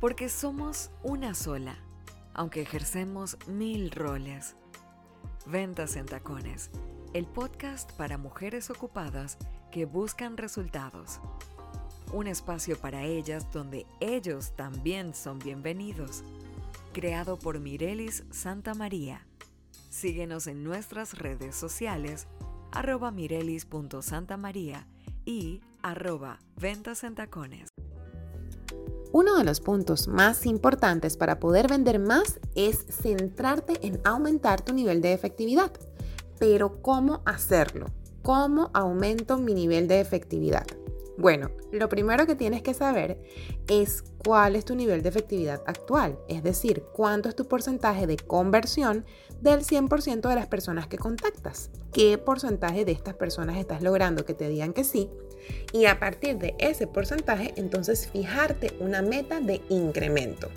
porque somos una sola, aunque ejercemos 1000 roles. Ventas en Tacones, el podcast para mujeres ocupadas que buscan resultados. Un espacio para ellas donde ellos también son bienvenidos. Creado por Mirelis Santa María. Síguenos en nuestras redes sociales, @mirelis.santamaría y @ventasentacones. Uno de los puntos más importantes para poder vender más es centrarte en aumentar tu nivel de efectividad. Pero ¿cómo hacerlo? ¿Cómo aumento mi nivel de efectividad? Bueno, lo primero que tienes que saber es cuál es tu nivel de efectividad actual, es decir, cuánto es tu porcentaje de conversión del 100% de las personas que contactas. ¿Qué porcentaje de estas personas estás logrando que te digan que sí? Y a partir de ese porcentaje, entonces fijarte una meta de incremento.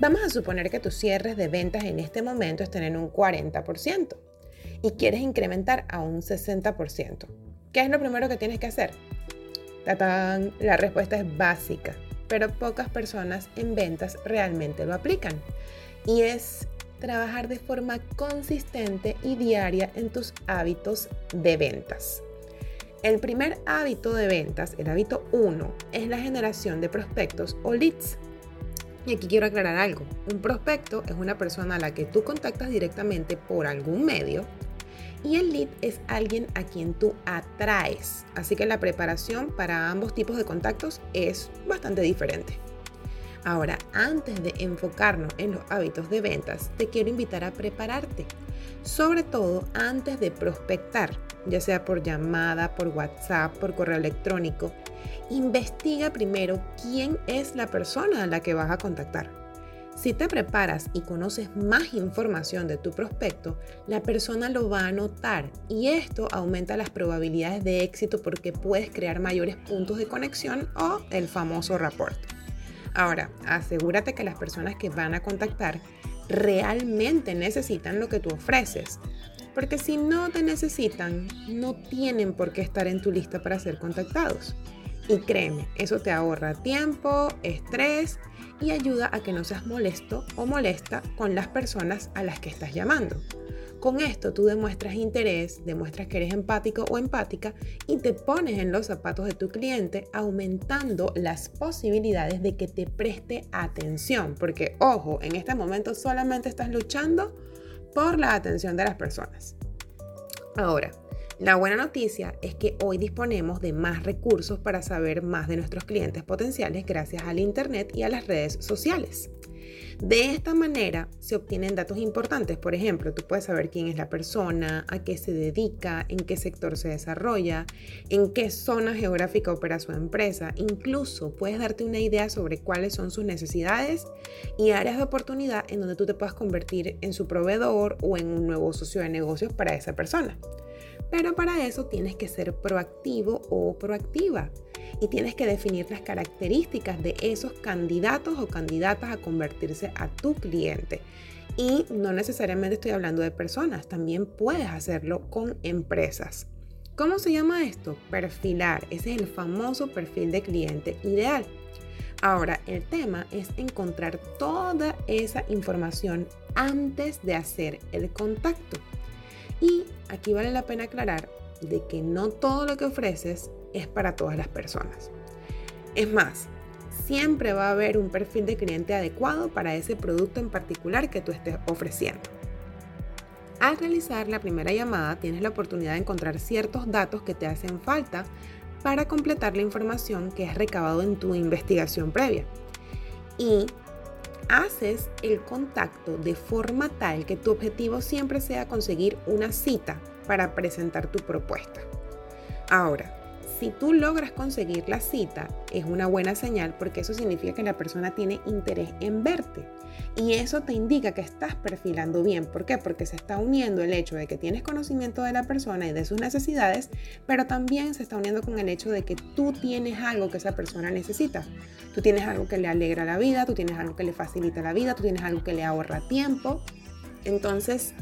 Vamos a suponer que tus cierres de ventas en este momento estén en un 40% y quieres incrementar a un 60%. ¿Qué es lo primero que tienes que hacer? ¡Tatán! La respuesta es básica, pero pocas personas en ventas realmente lo aplican. Y es trabajar de forma consistente y diaria en tus hábitos de ventas. El primer hábito de ventas, el hábito 1, es la generación de prospectos o leads. Y aquí quiero aclarar algo. Un prospecto es una persona a la que tú contactas directamente por algún medio y el lead es alguien a quien tú atraes. Así que la preparación para ambos tipos de contactos es bastante diferente. Ahora, antes de enfocarnos en los hábitos de ventas, te quiero invitar a prepararte, sobre todo antes de prospectar, ya sea por llamada, por WhatsApp, por correo electrónico. Investiga primero quién es la persona a la que vas a contactar. Si te preparas y conoces más información de tu prospecto, la persona lo va a notar y esto aumenta las probabilidades de éxito porque puedes crear mayores puntos de conexión o el famoso rapport. Ahora, asegúrate que las personas que van a contactar realmente necesitan lo que tú ofreces, porque si no te necesitan, no tienen por qué estar en tu lista para ser contactados. Y créeme, eso te ahorra tiempo, estrés y ayuda a que no seas molesto o molesta con las personas a las que estás llamando. Con esto tú demuestras interés, demuestras que eres empático o empática y te pones en los zapatos de tu cliente, aumentando las posibilidades de que te preste atención. Porque, ojo, en este momento solamente estás luchando por la atención de las personas. Ahora, la buena noticia es que hoy disponemos de más recursos para saber más de nuestros clientes potenciales gracias al internet y a las redes sociales. De esta manera se obtienen datos importantes. Por ejemplo, tú puedes saber quién es la persona, a qué se dedica, en qué sector se desarrolla, en qué zona geográfica opera su empresa. Incluso puedes darte una idea sobre cuáles son sus necesidades y áreas de oportunidad en donde tú te puedas convertir en su proveedor o en un nuevo socio de negocios para esa persona. Pero para eso tienes que ser proactivo o proactiva y tienes que definir las características de esos candidatos o candidatas a convertirse a tu cliente. Y no necesariamente estoy hablando de personas, también puedes hacerlo con empresas. ¿Cómo se llama esto? Perfilar. Ese es el famoso perfil de cliente ideal. Ahora, el tema es encontrar toda esa información antes de hacer el contacto. Y aquí vale la pena aclarar de que no todo lo que ofreces es para todas las personas. Es más, siempre va a haber un perfil de cliente adecuado para ese producto en particular que tú estés ofreciendo. Al realizar la primera llamada, tienes la oportunidad de encontrar ciertos datos que te hacen falta para completar la información que has recabado en tu investigación previa. Y haces el contacto de forma tal que tu objetivo siempre sea conseguir una cita para presentar tu propuesta. Ahora, si tú logras conseguir la cita, es una buena señal porque eso significa que la persona tiene interés en verte. Y eso te indica que estás perfilando bien. ¿Por qué? Porque se está uniendo el hecho de que tienes conocimiento de la persona y de sus necesidades, pero también se está uniendo con el hecho de que tú tienes algo que esa persona necesita. Tú tienes algo que le alegra la vida, tú tienes algo que le facilita la vida, tú tienes algo que le ahorra tiempo. Entonces,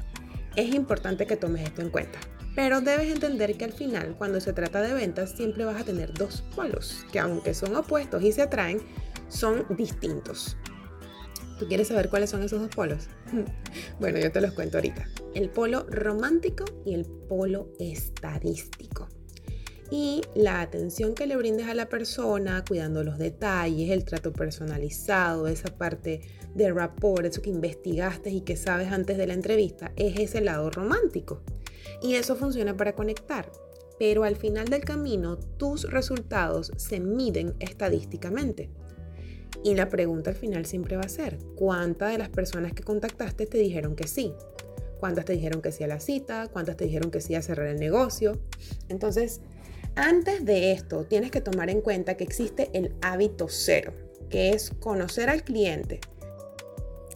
es importante que tomes esto en cuenta. Pero debes entender que al final, cuando se trata de ventas, siempre vas a tener dos polos, que aunque son opuestos y se atraen, son distintos. ¿Tú quieres saber cuáles son esos dos polos? Bueno, yo te los cuento ahorita. El polo romántico y el polo estadístico. Y la atención que le brindes a la persona, cuidando los detalles, el trato personalizado, esa parte de rapport, eso que investigaste y que sabes antes de la entrevista, es ese lado romántico. Y eso funciona para conectar. Pero al final del camino, tus resultados se miden estadísticamente. Y la pregunta al final siempre va a ser, ¿cuántas de las personas que contactaste te dijeron que sí? ¿Cuántas te dijeron que sí a la cita? ¿Cuántas te dijeron que sí a cerrar el negocio? Entonces, antes de esto, tienes que tomar en cuenta que existe el hábito cero, que es conocer al cliente.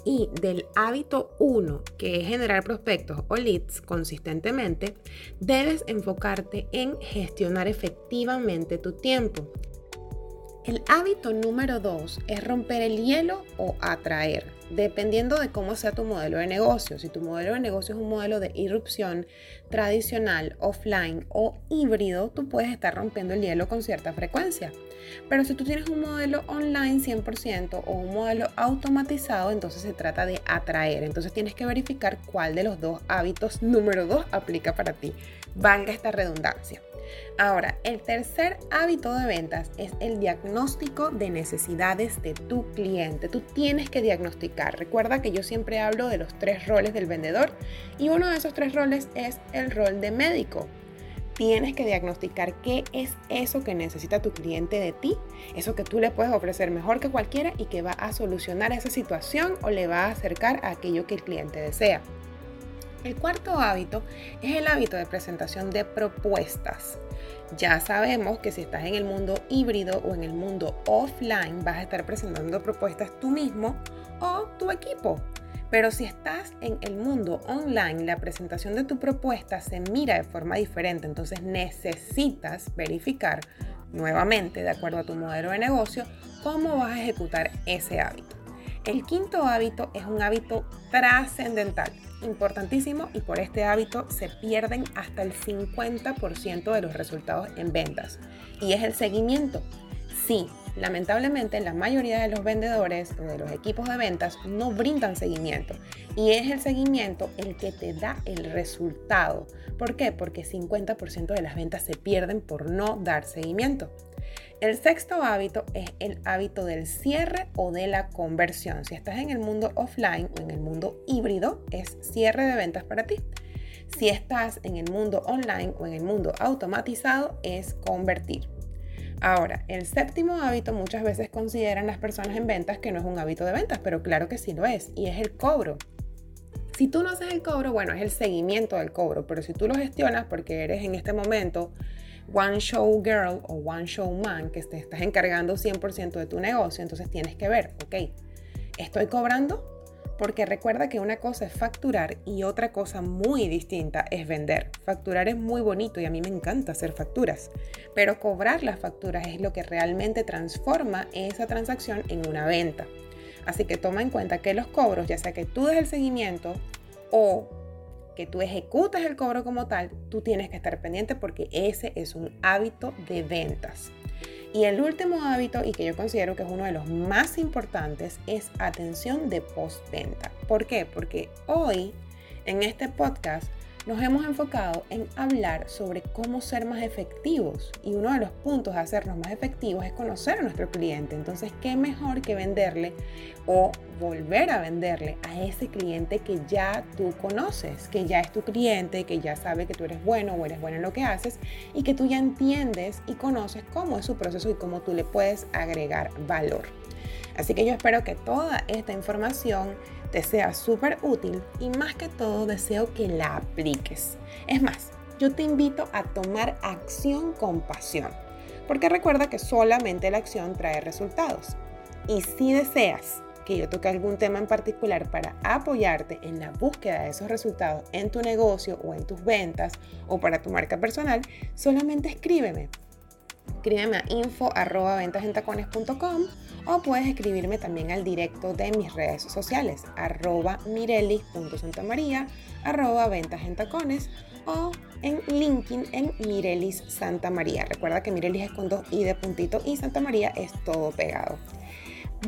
Y del hábito 1, que es generar prospectos o leads consistentemente, debes enfocarte en gestionar efectivamente tu tiempo. El hábito número 2 es romper el hielo o atraer, dependiendo de cómo sea tu modelo de negocio. Si tu modelo de negocio es un modelo de irrupción tradicional, offline o híbrido, tú puedes estar rompiendo el hielo con cierta frecuencia. Pero si tú tienes un modelo online 100% o un modelo automatizado, entonces se trata de atraer. Entonces tienes que verificar cuál de los dos hábitos número 2 aplica para ti. Valga esta redundancia. Ahora, el tercer hábito de ventas es el diagnóstico de necesidades de tu cliente. Tú tienes que diagnosticar. Recuerda que yo siempre hablo de los 3 roles del vendedor y uno de esos 3 roles es el rol de médico. Tienes que diagnosticar qué es eso que necesita tu cliente de ti, eso que tú le puedes ofrecer mejor que cualquiera y que va a solucionar esa situación o le va a acercar a aquello que el cliente desea. El cuarto hábito es el hábito de presentación de propuestas. Ya sabemos que si estás en el mundo híbrido o en el mundo offline, vas a estar presentando propuestas tú mismo o tu equipo. Pero si estás en el mundo online, la presentación de tu propuesta se mira de forma diferente, entonces necesitas verificar nuevamente, de acuerdo a tu modelo de negocio, cómo vas a ejecutar ese hábito. El quinto hábito es un hábito trascendental, importantísimo, y por este hábito se pierden hasta el 50% de los resultados en ventas, y es el seguimiento. Sí, lamentablemente la mayoría de los vendedores o de los equipos de ventas no brindan seguimiento, y es el seguimiento el que te da el resultado. ¿Por qué? Porque 50% de las ventas se pierden por no dar seguimiento. El sexto hábito es el hábito del cierre o de la conversión. Si estás en el mundo offline o en el mundo híbrido, es cierre de ventas para ti. Si estás en el mundo online o en el mundo automatizado, es convertir. Ahora, el séptimo hábito muchas veces consideran las personas en ventas que no es un hábito de ventas, pero claro que sí lo es, y es el cobro. Si tú no haces el cobro, bueno, es el seguimiento del cobro, pero si tú lo gestionas porque eres en este momento one show girl o one show man, que te estás encargando 100% de tu negocio, entonces tienes que ver, ok, ¿estoy cobrando? Porque recuerda que una cosa es facturar y otra cosa muy distinta es vender. Facturar es muy bonito y a mí me encanta hacer facturas, pero cobrar las facturas es lo que realmente transforma esa transacción en una venta. Así que toma en cuenta que los cobros, ya sea que tú des el seguimiento o que tú ejecutes el cobro como tal, tú tienes que estar pendiente porque ese es un hábito de ventas. Y el último hábito, y que yo considero que es uno de los más importantes, es atención de postventa. ¿Por qué? Porque hoy en este podcast nos hemos enfocado en hablar sobre cómo ser más efectivos, y uno de los puntos a hacernos más efectivos es conocer a nuestro cliente. Entonces, ¿qué mejor que venderle o volver a venderle a ese cliente que ya tú conoces, que ya es tu cliente, que ya sabe que tú eres bueno o eres buena en lo que haces y que tú ya entiendes y conoces cómo es su proceso y cómo tú le puedes agregar valor? Así que yo espero que toda esta información te sea súper útil y más que todo deseo que la apliques. Es más, yo te invito a tomar acción con pasión, porque recuerda que solamente la acción trae resultados. Y si deseas que yo toque algún tema en particular para apoyarte en la búsqueda de esos resultados en tu negocio o en tus ventas o para tu marca personal, solamente escríbeme. Escríbeme a info@ventasentacones.com o puedes escribirme también al directo de mis redes sociales @Mirelis.Santa María, @Ventas en Tacones o en LinkedIn en Mirelis Santa María. Recuerda que Mirelis es con 2 i de puntito y Santa María es todo pegado.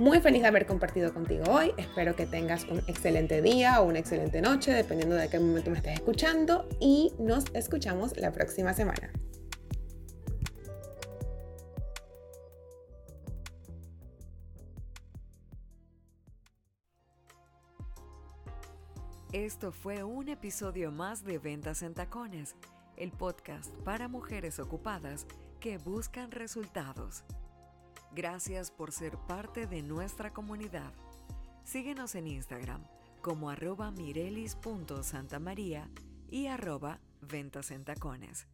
muy feliz de haber compartido contigo hoy. Espero que tengas un excelente día o una excelente noche, dependiendo de qué momento me estés escuchando, y nos escuchamos la próxima semana. Esto fue un episodio más de Ventas en Tacones, el podcast para mujeres ocupadas que buscan resultados. Gracias por ser parte de nuestra comunidad. Síguenos en Instagram como @mirelis.santamaría y @ventasentacones.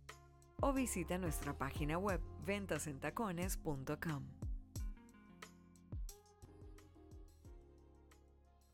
O visita nuestra página web ventasentacones.com.